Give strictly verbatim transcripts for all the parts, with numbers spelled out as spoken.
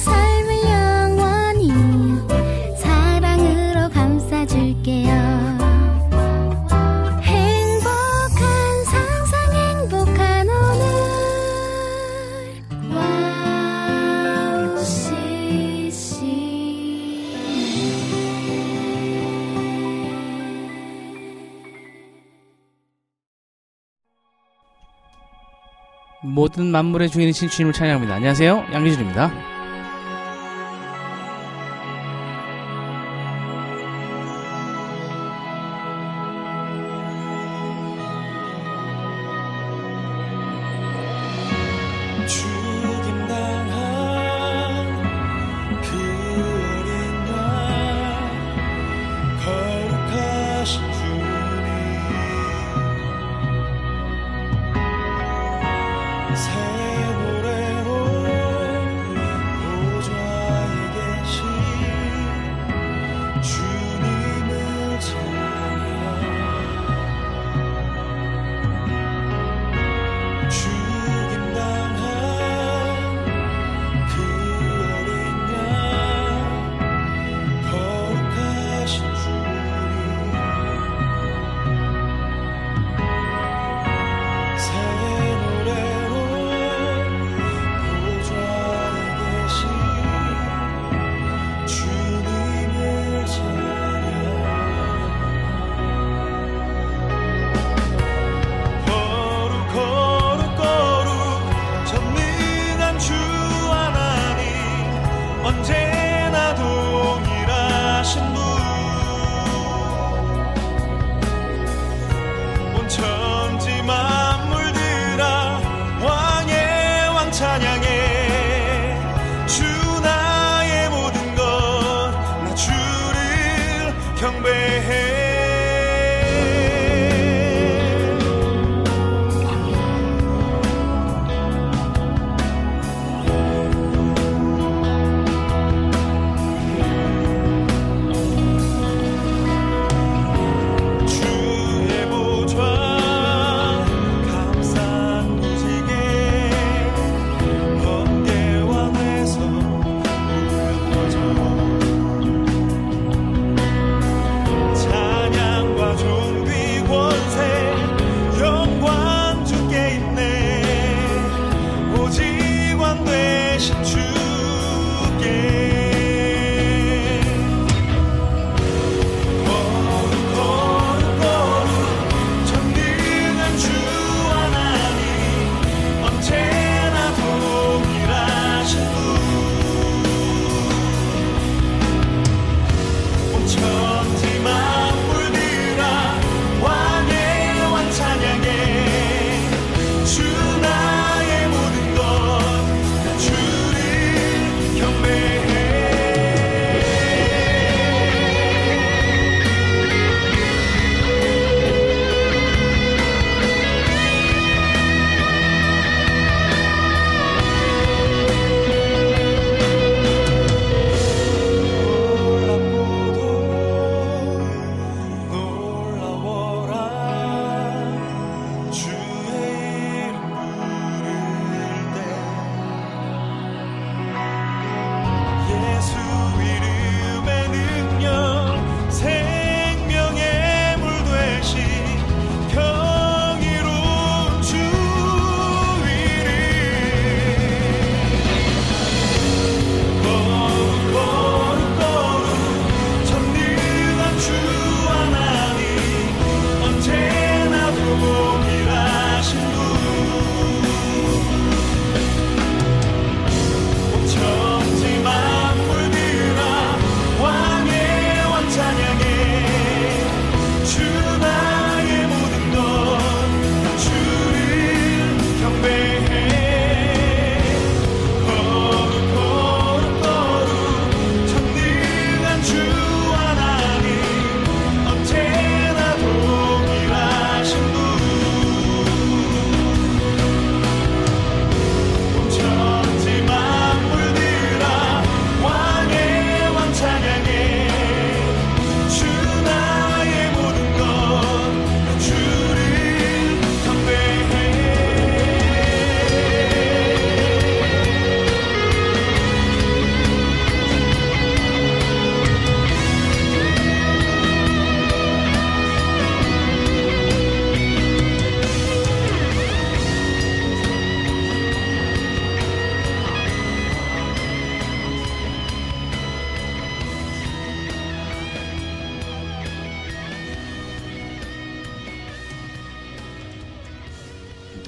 삶을 영원히 사랑으로 감싸줄게요 모든 만물의 주인이신 주님을 찬양합니다. 안녕하세요. 양기준입니다. 죽임당한 그 어린 양 거룩하신 새해 노래로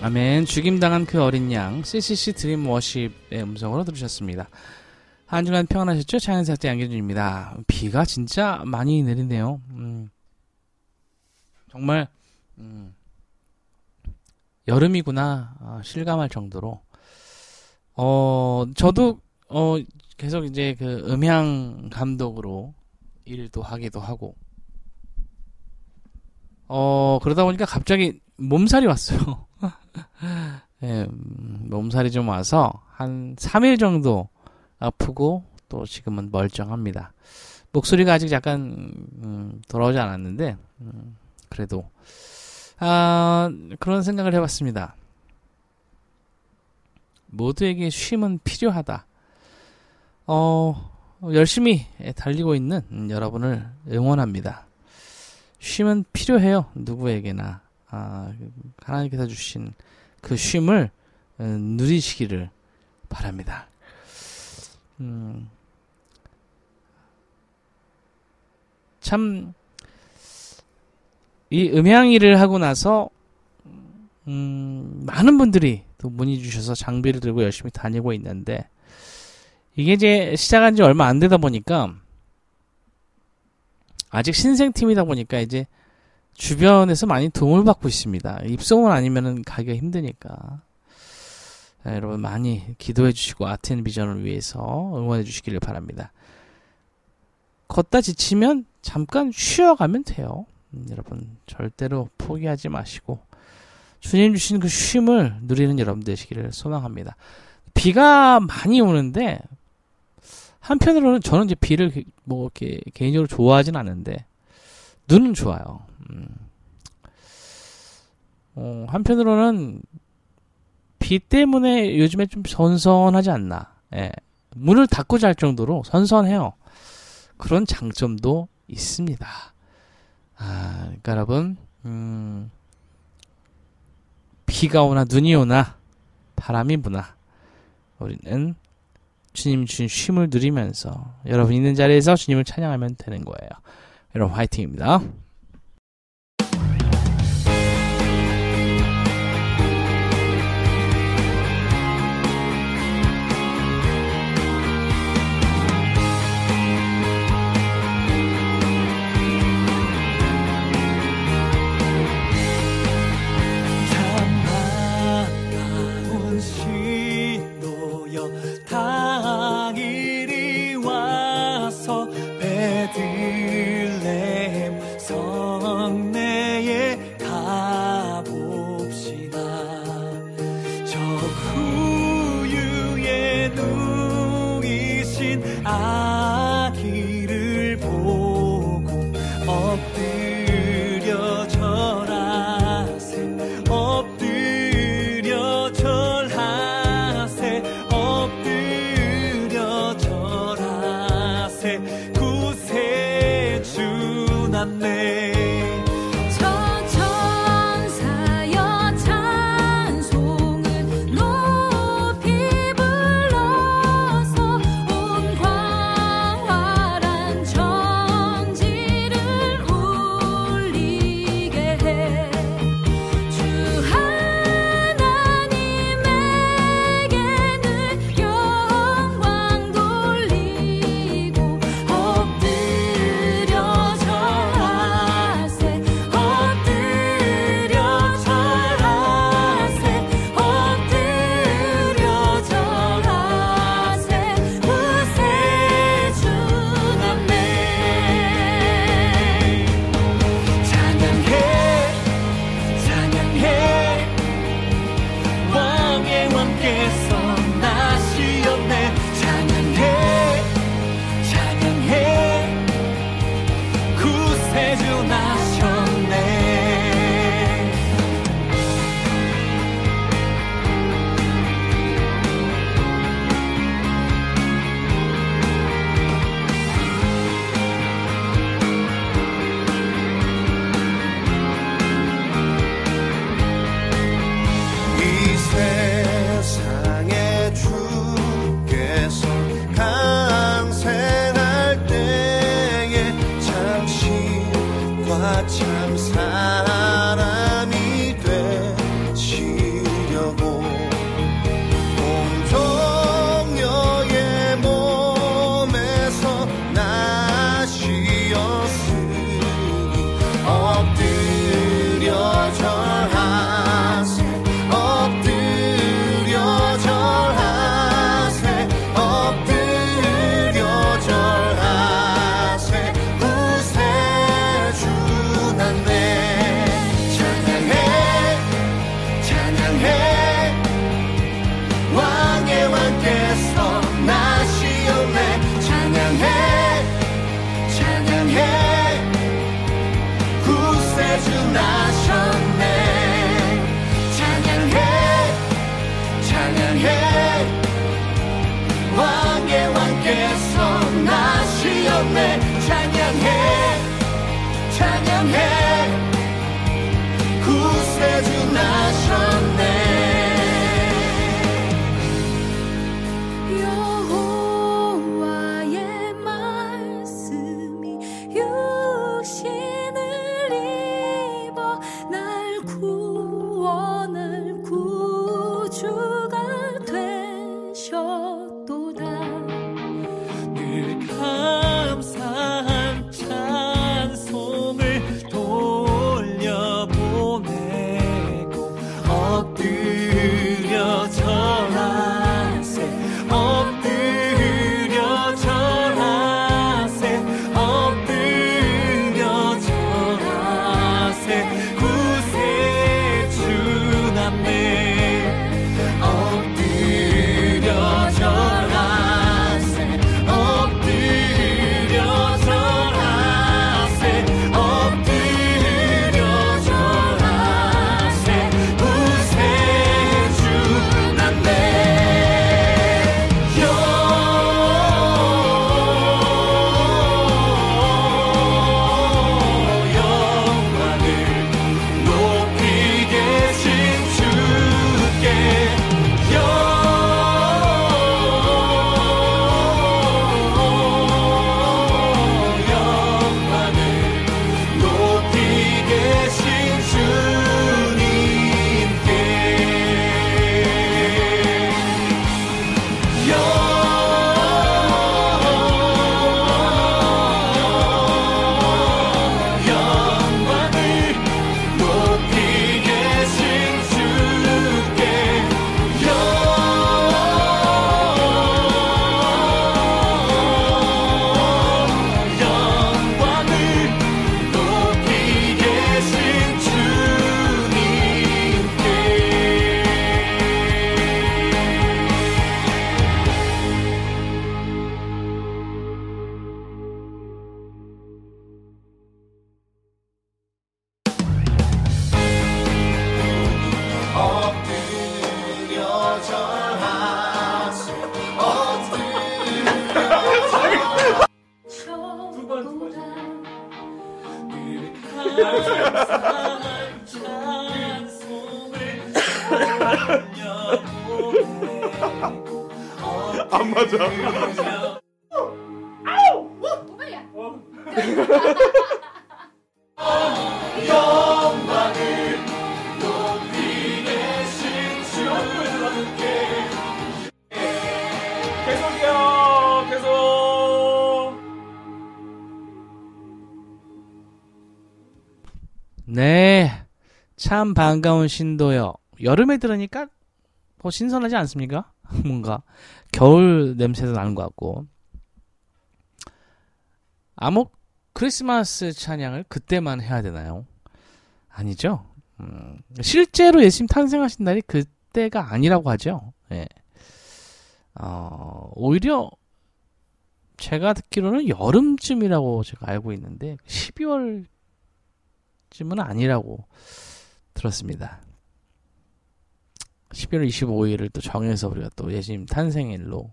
아멘. 죽임당한 그 어린 양, 씨씨씨 드림 워십의 음성으로 들으셨습니다. 한 주간 평안하셨죠? 차연사학자 양기준입니다. 비가 진짜 많이 내리네요. 음, 정말 음, 여름이구나 아, 실감할 정도로. 어, 저도 어, 계속 이제 그 음향 감독으로 일도 하기도 하고 어, 그러다 보니까 갑자기 몸살이 왔어요. 네, 몸살이 좀 와서 한 삼 일 정도 아프고 또 지금은 멀쩡합니다. 목소리가 아직 약간 음, 돌아오지 않았는데 음, 그래도 아, 그런 생각을 해봤습니다. 모두에게 쉼은 필요하다. 어, 열심히 달리고 있는 여러분을 응원합니다. 쉼은 필요해요. 누구에게나 아, 하나님께서 주신 그 쉼을 음, 누리시기를 바랍니다. 음, 참 이 음향 일을 하고 나서 음, 많은 분들이 또 문의 주셔서 장비를 들고 열심히 다니고 있는데 이게 이제 시작한 지 얼마 안 되다 보니까 아직 신생팀이다 보니까 이제 주변에서 많이 도움을 받고 있습니다. 입소문 아니면은 가기가 힘드니까. 자, 여러분 많이 기도해 주시고 아트앤 비전을 위해서 응원해 주시기를 바랍니다. 걷다 지치면 잠깐 쉬어가면 돼요. 음, 여러분 절대로 포기하지 마시고 주님 주신 그 쉼을 누리는 여러분 되시기를 소망합니다. 비가 많이 오는데 한편으로는 저는 이제 비를 뭐 이렇게 개인적으로 좋아하진 않는데 눈은 좋아요. 음. 어, 한편으로는 비 때문에 요즘에 좀 선선하지 않나. 예. 문을 닫고 잘 정도로 선선해요. 그런 장점도 있습니다. 아, 그러니까 여러분 음, 비가 오나 눈이 오나 바람이 부나 우리는 주님 주신 쉼을 누리면서 여러분 있는 자리에서 주님을 찬양하면 되는 거예요. 여러분 화이팅입니다. 안 맞아. 아우! 뭐? 뭐야? 영광을 높이 계신 주님께 계속해요. 계속. 네, 참 반가운 신도요. 여름에 들으니까 뭐 신선하지 않습니까? 뭔가 겨울 냄새도 나는 것 같고. 암흑 크리스마스 찬양을 그때만 해야 되나요? 아니죠. 음, 실제로 예수님 탄생하신 날이 그때가 아니라고 하죠. 예. 어, 오히려 제가 듣기로는 여름쯤이라고 제가 알고 있는데 십이월쯤은 아니라고 들었습니다. 십이월 이십오일을 또 정해서 우리가 또 예수님 탄생일로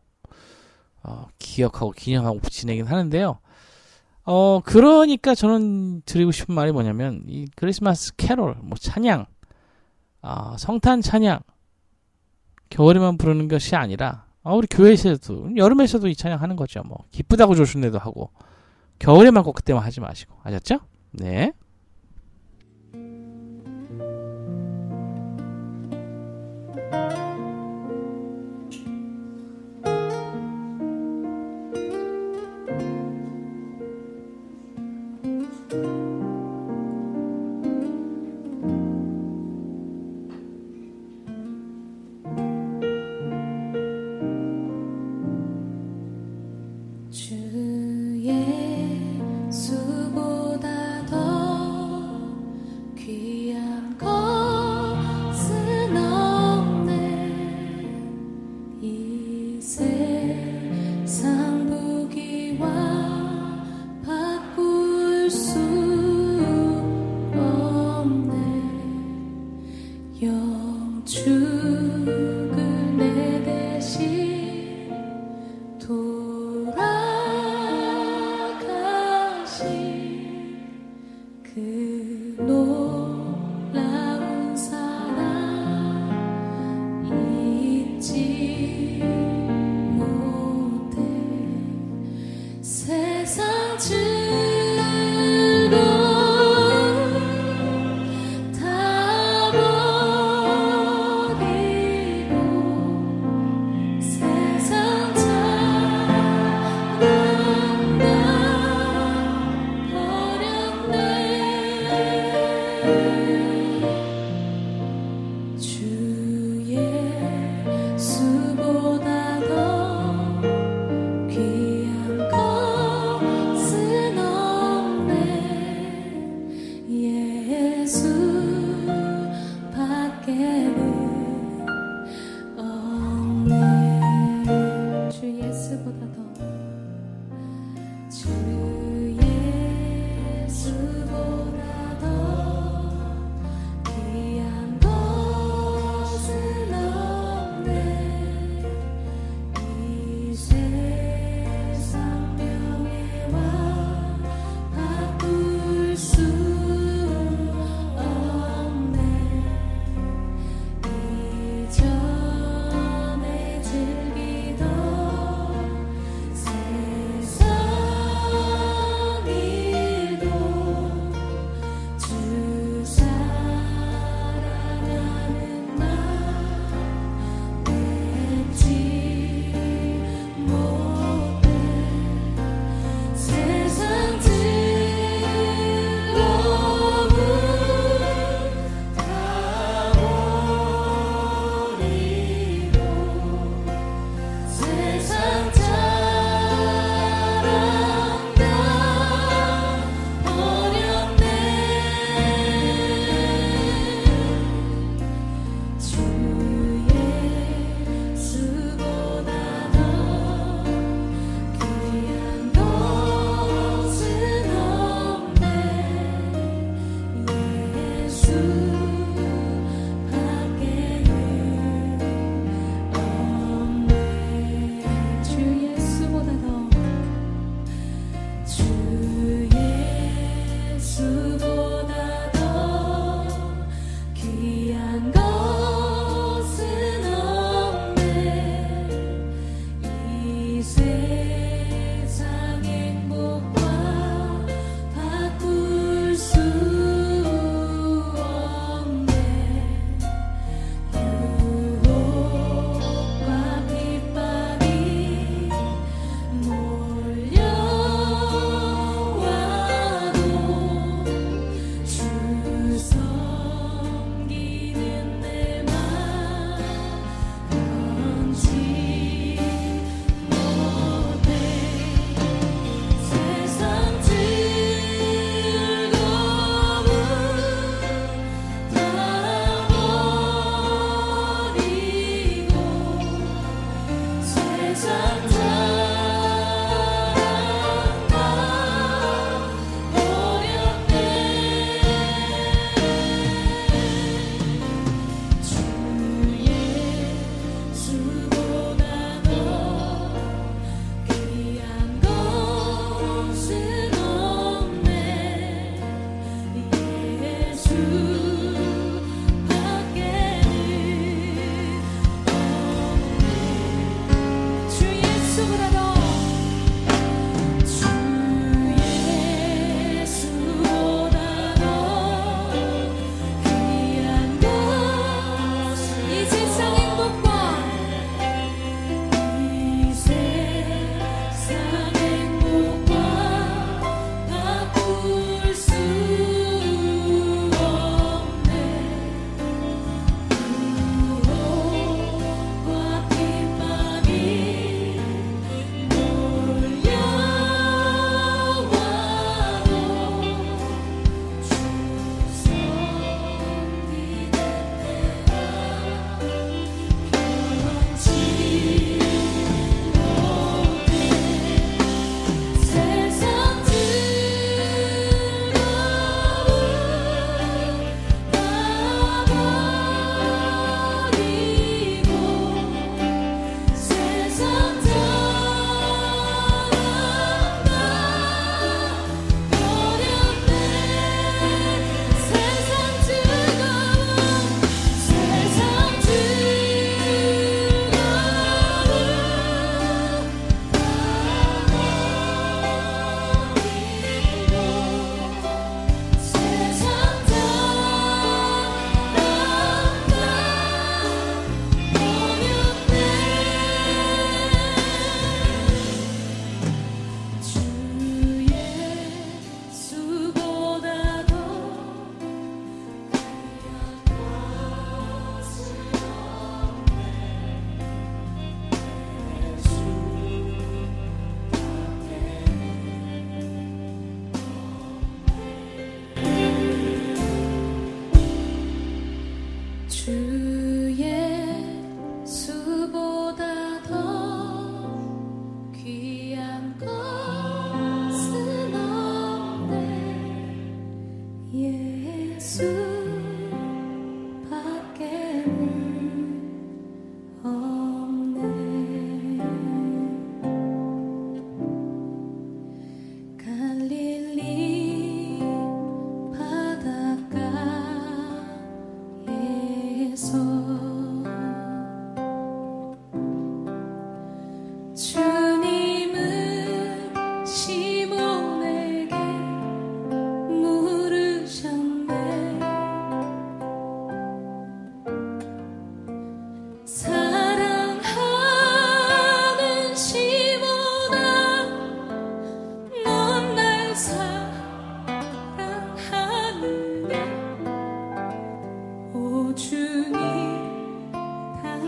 어, 기억하고 기념하고 지내긴 하는데요. 어, 그러니까 저는 드리고 싶은 말이 뭐냐면 이 크리스마스 캐롤, 뭐 찬양, 어, 성탄 찬양, 겨울에만 부르는 것이 아니라 어, 우리 교회에서도 여름에서도 이 찬양 하는 거죠. 뭐 기쁘다고 조순례도 하고 겨울에만 꼭 그때만 하지 마시고, 아셨죠? 네. 주의 수보다 더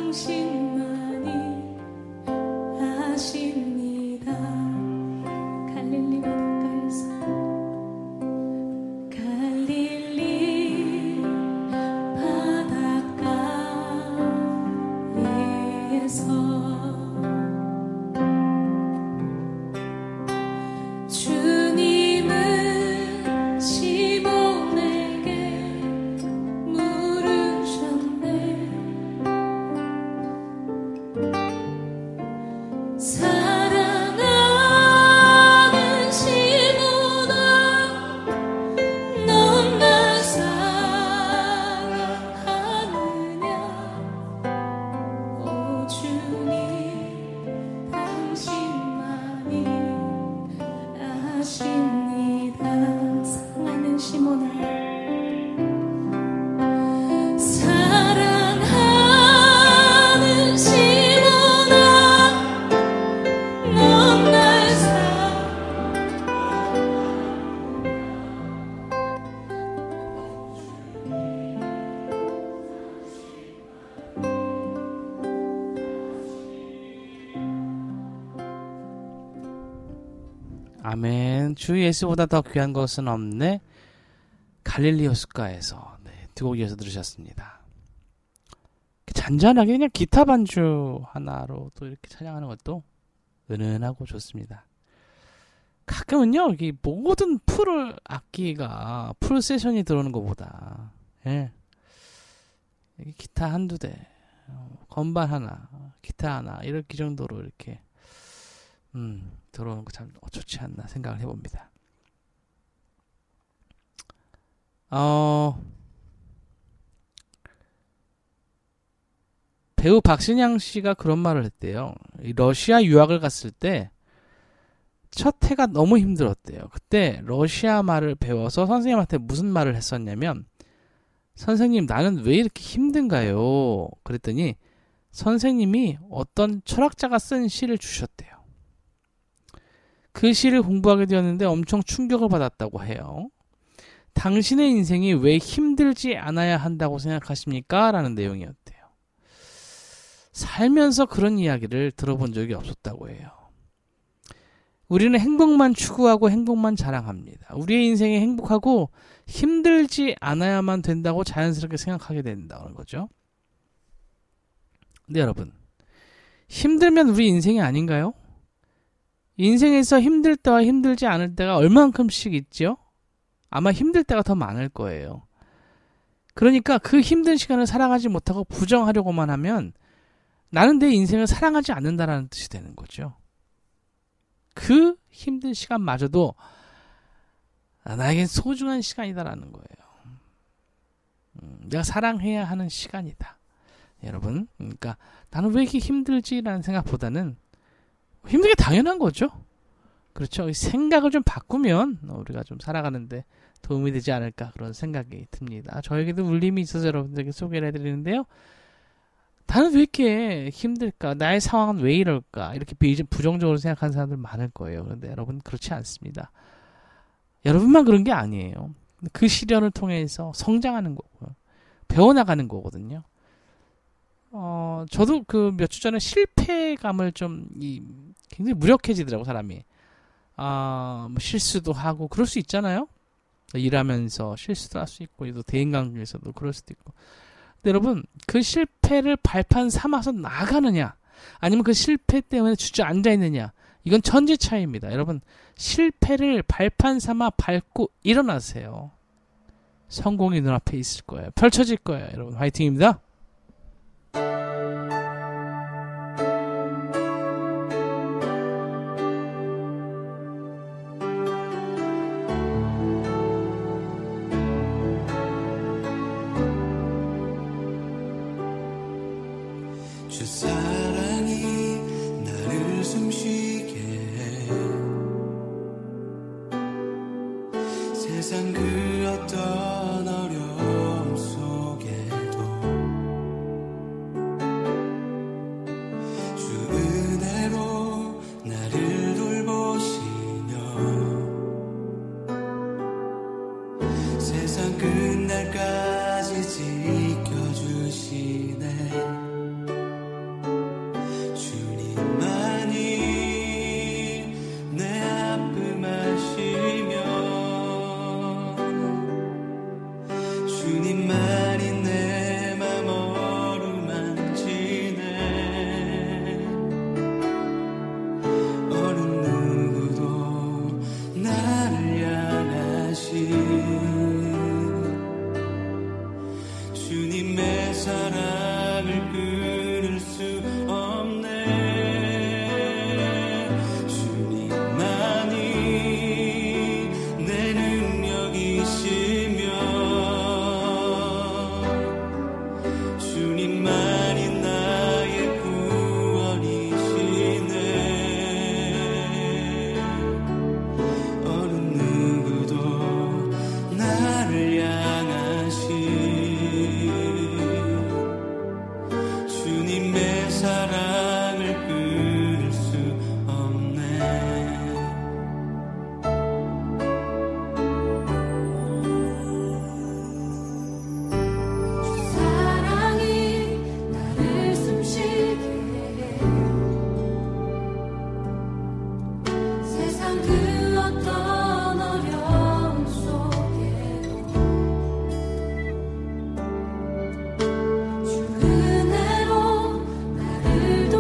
당신만이 아십니다. 갈릴리 바닷가에서 갈릴리 바닷가에서 사랑하는 시몬아, 넌 날 사랑하느냐? 오 주님, 당신만이 아십니다. 사랑하는 시몬아, 아멘. 주 예수보다 더 귀한 것은 없네. 갈릴리오 숲가에서 네, 두 곡 이어서 들으셨습니다. 잔잔하게 그냥 기타 반주 하나로 또 이렇게 찬양하는 것도 은은하고 좋습니다. 가끔은요, 이 모든 풀을 악기가 풀 세션이 들어오는 것보다 예, 기타 한두 대, 건반 하나, 기타 하나 이렇게 정도로 이렇게 음, 들어오는 거 참 좋지 않나 생각을 해봅니다. 어, 배우 박신양 씨가 그런 말을 했대요. 러시아 유학을 갔을 때 첫 해가 너무 힘들었대요. 그때 러시아 말을 배워서 선생님한테 무슨 말을 했었냐면, 선생님 나는 왜 이렇게 힘든가요? 그랬더니 선생님이 어떤 철학자가 쓴 시를 주셨대요. 그 시를 공부하게 되었는데 엄청 충격을 받았다고 해요. 당신의 인생이 왜 힘들지 않아야 한다고 생각하십니까? 라는 내용이었대요. 살면서 그런 이야기를 들어본 적이 없었다고 해요. 우리는 행복만 추구하고 행복만 자랑합니다. 우리의 인생이 행복하고 힘들지 않아야만 된다고 자연스럽게 생각하게 된다는 거죠. 근데 여러분, 힘들면 우리 인생이 아닌가요? 인생에서 힘들 때와 힘들지 않을 때가 얼만큼씩 있죠? 아마 힘들 때가 더 많을 거예요. 그러니까 그 힘든 시간을 사랑하지 못하고 부정하려고만 하면 나는 내 인생을 사랑하지 않는다라는 뜻이 되는 거죠. 그 힘든 시간마저도 나에겐 소중한 시간이다라는 거예요. 내가 사랑해야 하는 시간이다. 여러분, 그러니까 나는 왜 이렇게 힘들지라는 생각보다는 힘든 게 당연한 거죠. 그렇죠. 생각을 좀 바꾸면 우리가 좀 살아가는데 도움이 되지 않을까 그런 생각이 듭니다. 저에게도 울림이 있어서 여러분들에게 소개를 해드리는데요. 나는 왜 이렇게 힘들까? 나의 상황은 왜 이럴까? 이렇게 부정적으로 생각하는 사람들 많을 거예요. 그런데 여러분 그렇지 않습니다. 여러분만 그런 게 아니에요. 그 시련을 통해서 성장하는 거고요. 배워나가는 거거든요. 어, 저도 그 몇 주 전에 실패감을 좀, 이, 굉장히 무력해지더라고, 사람이. 아, 뭐 실수도 하고, 그럴 수 있잖아요? 일하면서 실수도 할 수 있고, 또 대인관계에서도 그럴 수도 있고. 근데 여러분, 그 실패를 발판 삼아서 나가느냐, 아니면 그 실패 때문에 주저앉아있느냐, 이건 천지 차이입니다. 여러분, 실패를 발판 삼아 밟고 일어나세요. 성공이 눈앞에 있을 거예요. 펼쳐질 거예요. 여러분, 화이팅입니다. 세상 그 어떤 어려움 속에도 주 은혜로 나를 돌보시며 세상 끝날까지 지켜주시네. 사랑을 끊을 수 없네. 사랑이 나를 숨쉬게 해. 세상 그 어떤 어려움 속에도 주 은혜로 나를 돕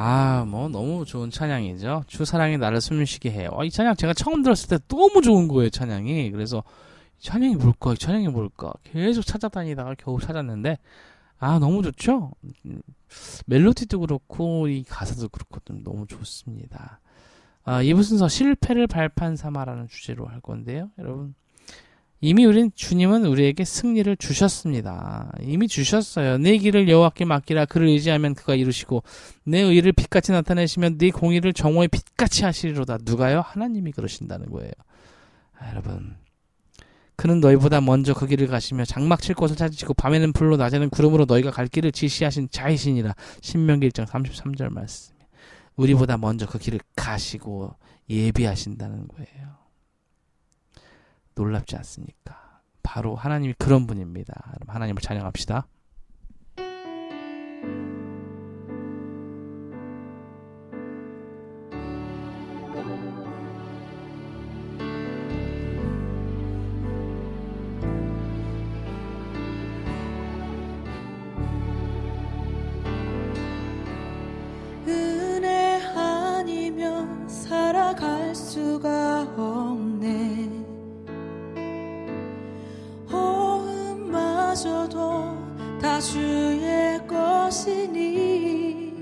아, 뭐 너무 좋은 찬양이죠. 주 사랑이 나를 숨쉬게 해요. 아, 이 찬양 제가 처음 들었을 때 너무 좋은 거예요, 찬양이. 그래서 찬양이 뭘까? 찬양이 뭘까? 계속 찾아다니다가 겨우 찾았는데 아, 너무 좋죠? 멜로디도 그렇고 이 가사도 그렇고 너무 좋습니다. 아, 이부 순서 실패를 발판 삼아라는 주제로 할 건데요. 여러분, 이미 우린 주님은 우리에게 승리를 주셨습니다. 이미 주셨어요. 내 길을 여호와께 맡기라. 그를 의지하면 그가 이루시고 내 의를 빛같이 나타내시면 네 공의를 정오의 빛같이 하시리로다. 누가요? 하나님이 그러신다는 거예요. 아, 여러분, 그는 너희보다 먼저 그 길을 가시며 장막칠 곳을 찾으시고 밤에는 불로 낮에는 구름으로 너희가 갈 길을 지시하신 자이시니라. 신명기 일 장 삼십삼 절 말씀. 우리보다 먼저 그 길을 가시고 예비하신다는 거예요. 놀랍지 않습니까? 바로 하나님이 그런 분입니다. 여러분, 하나님을 찬양합시다. 은혜 아니면 살아갈 수가 없네. 마저도 다 주의 것이니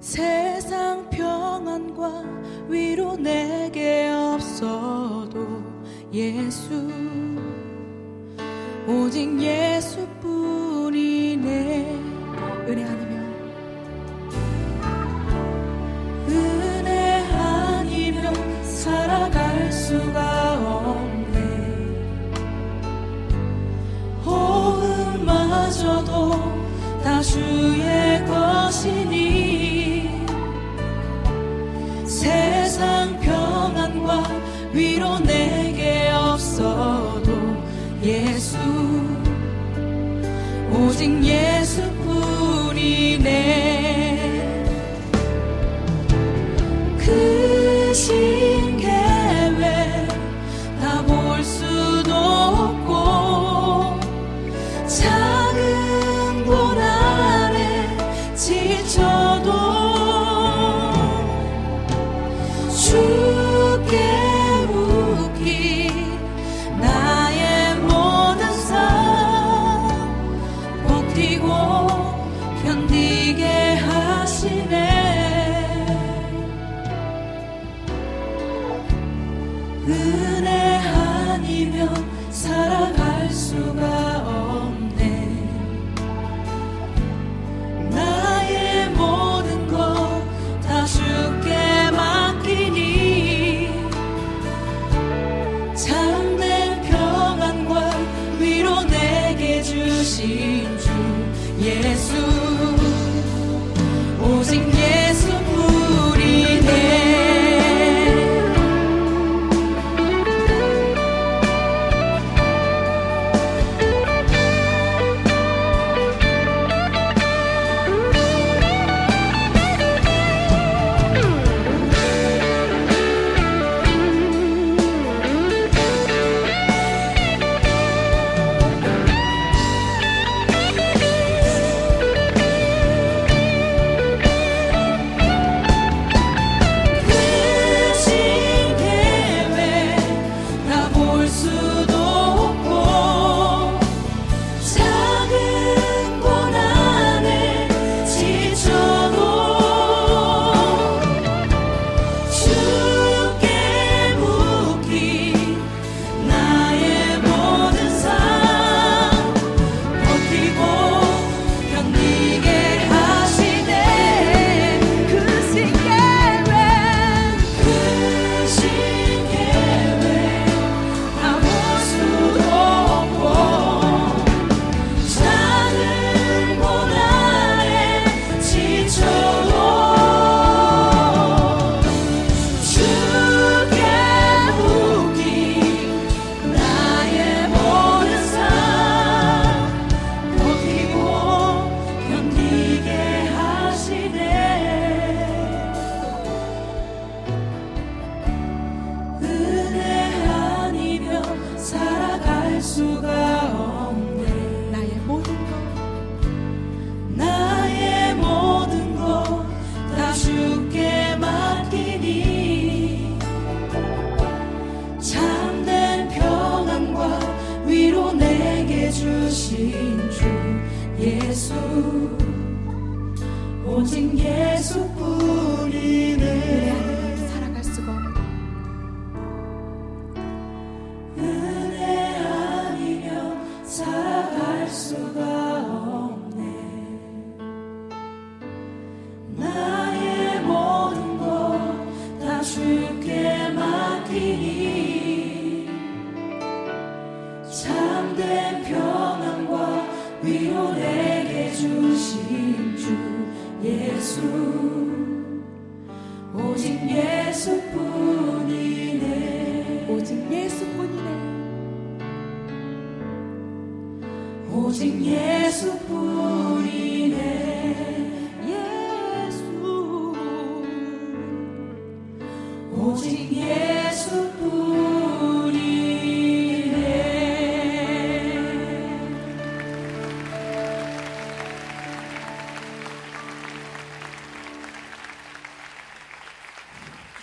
세상 평안과 위로 내게 없어도 예수, 오직 예수뿐이네. 은혜 아니면 은혜 아니면 살아갈 수가 없네. 마저도 다 주의 것이니 세상 평안과 위로 내게 없어도 예수, 오직 예수뿐이네. 크신 계획 다 볼 수도 없고 작은 고난에 지쳐도 주께 웃기 나의 모든 삶 버티고 견디게 하시네. 은혜 아니면 살아갈 수가 없네. 나의 모든 것 다 주께 맡기니 참된 평안과 위로 내게 주신 주 예수, 오직 예수뿐이네. 예수 오직 예수뿐이네.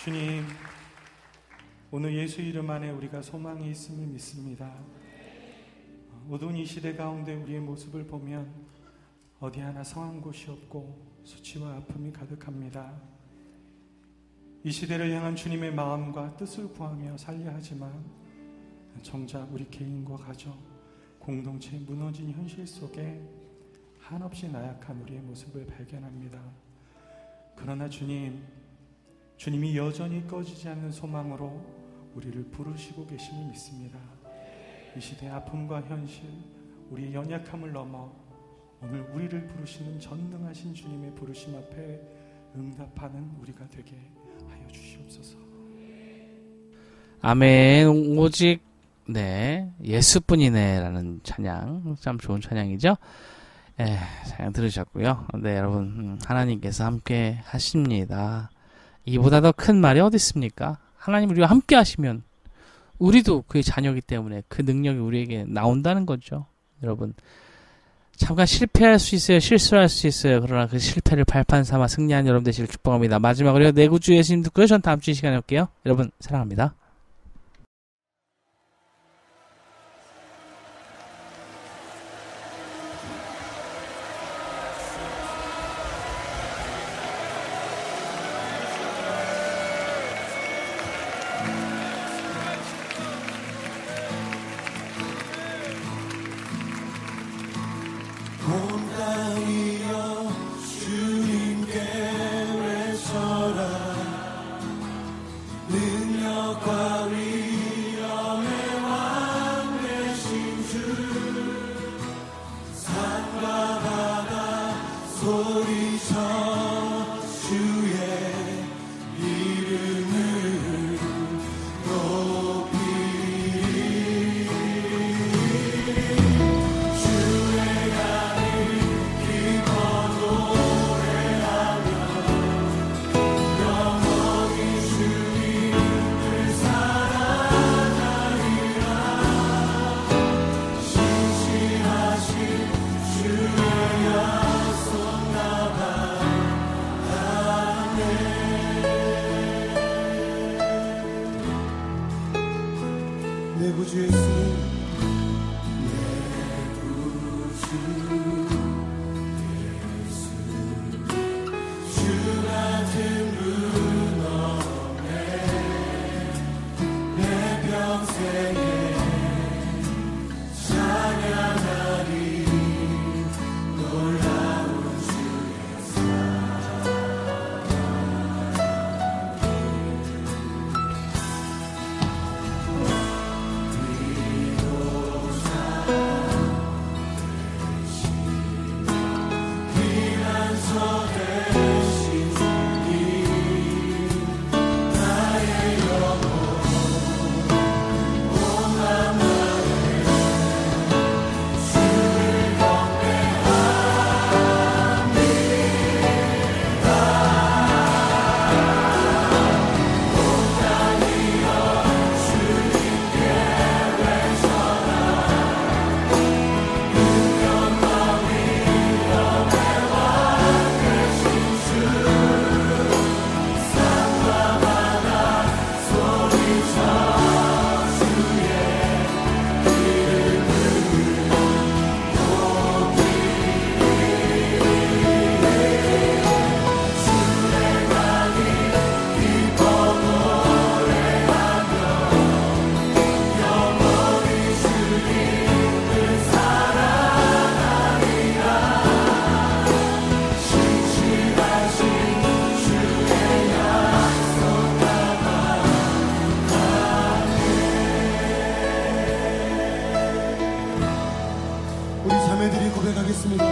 주님, 오늘 예수 이름 안에 우리가 소망이 있음을 믿습니다. 어두운 이 시대 가운데 우리의 모습을 보면 어디 하나 성한 곳이 없고 수치와 아픔이 가득합니다. 이 시대를 향한 주님의 마음과 뜻을 구하며 살려 하지만 정작 우리 개인과 가정, 공동체의 무너진 현실 속에 한없이 나약한 우리의 모습을 발견합니다. 그러나 주님, 주님이 여전히 꺼지지 않는 소망으로 우리를 부르시고 계심을 믿습니다. 이 시대의 아픔과 현실, 우리의 연약함을 넘어 오늘 우리를 부르시는 전능하신 주님의 부르심 앞에 응답하는 우리가 되게 하여 주시옵소서. 아멘. 오직 네 예수뿐이네 라는 찬양, 참 좋은 찬양이죠. 예, 찬양 들으셨고요. 네, 여러분, 하나님께서 함께 하십니다. 이보다 더 큰 말이 어디 있습니까? 하나님 우리와 함께 하시면 우리도 그의 자녀이기 때문에 그 능력이 우리에게 나온다는 거죠. 여러분, 잠깐 실패할 수 있어요. 실수할 수 있어요. 그러나 그 실패를 발판 삼아 승리한 여러분 되시길 축복합니다. 마지막으로 내 구주 예수님 듣고요. 전 다음 주 이 시간에 올게요. 여러분 사랑합니다.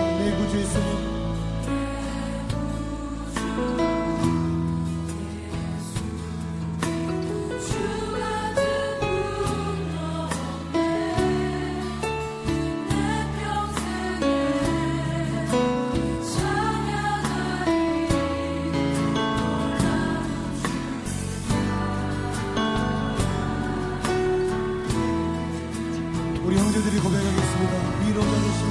내 구주 예수님, 우리 형제들이 고백하겠습니다. 위로가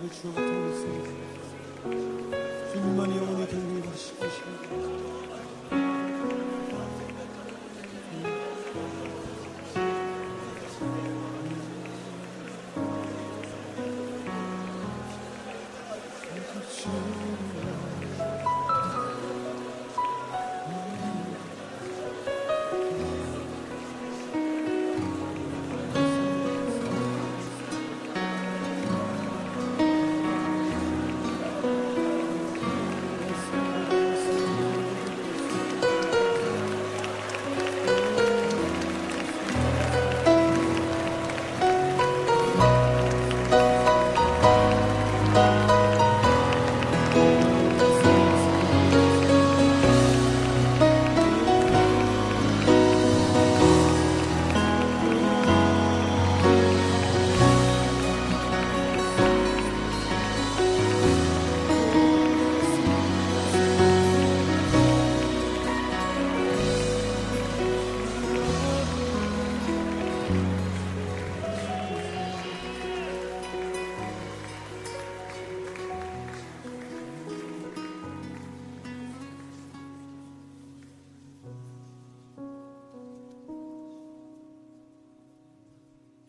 되시며 주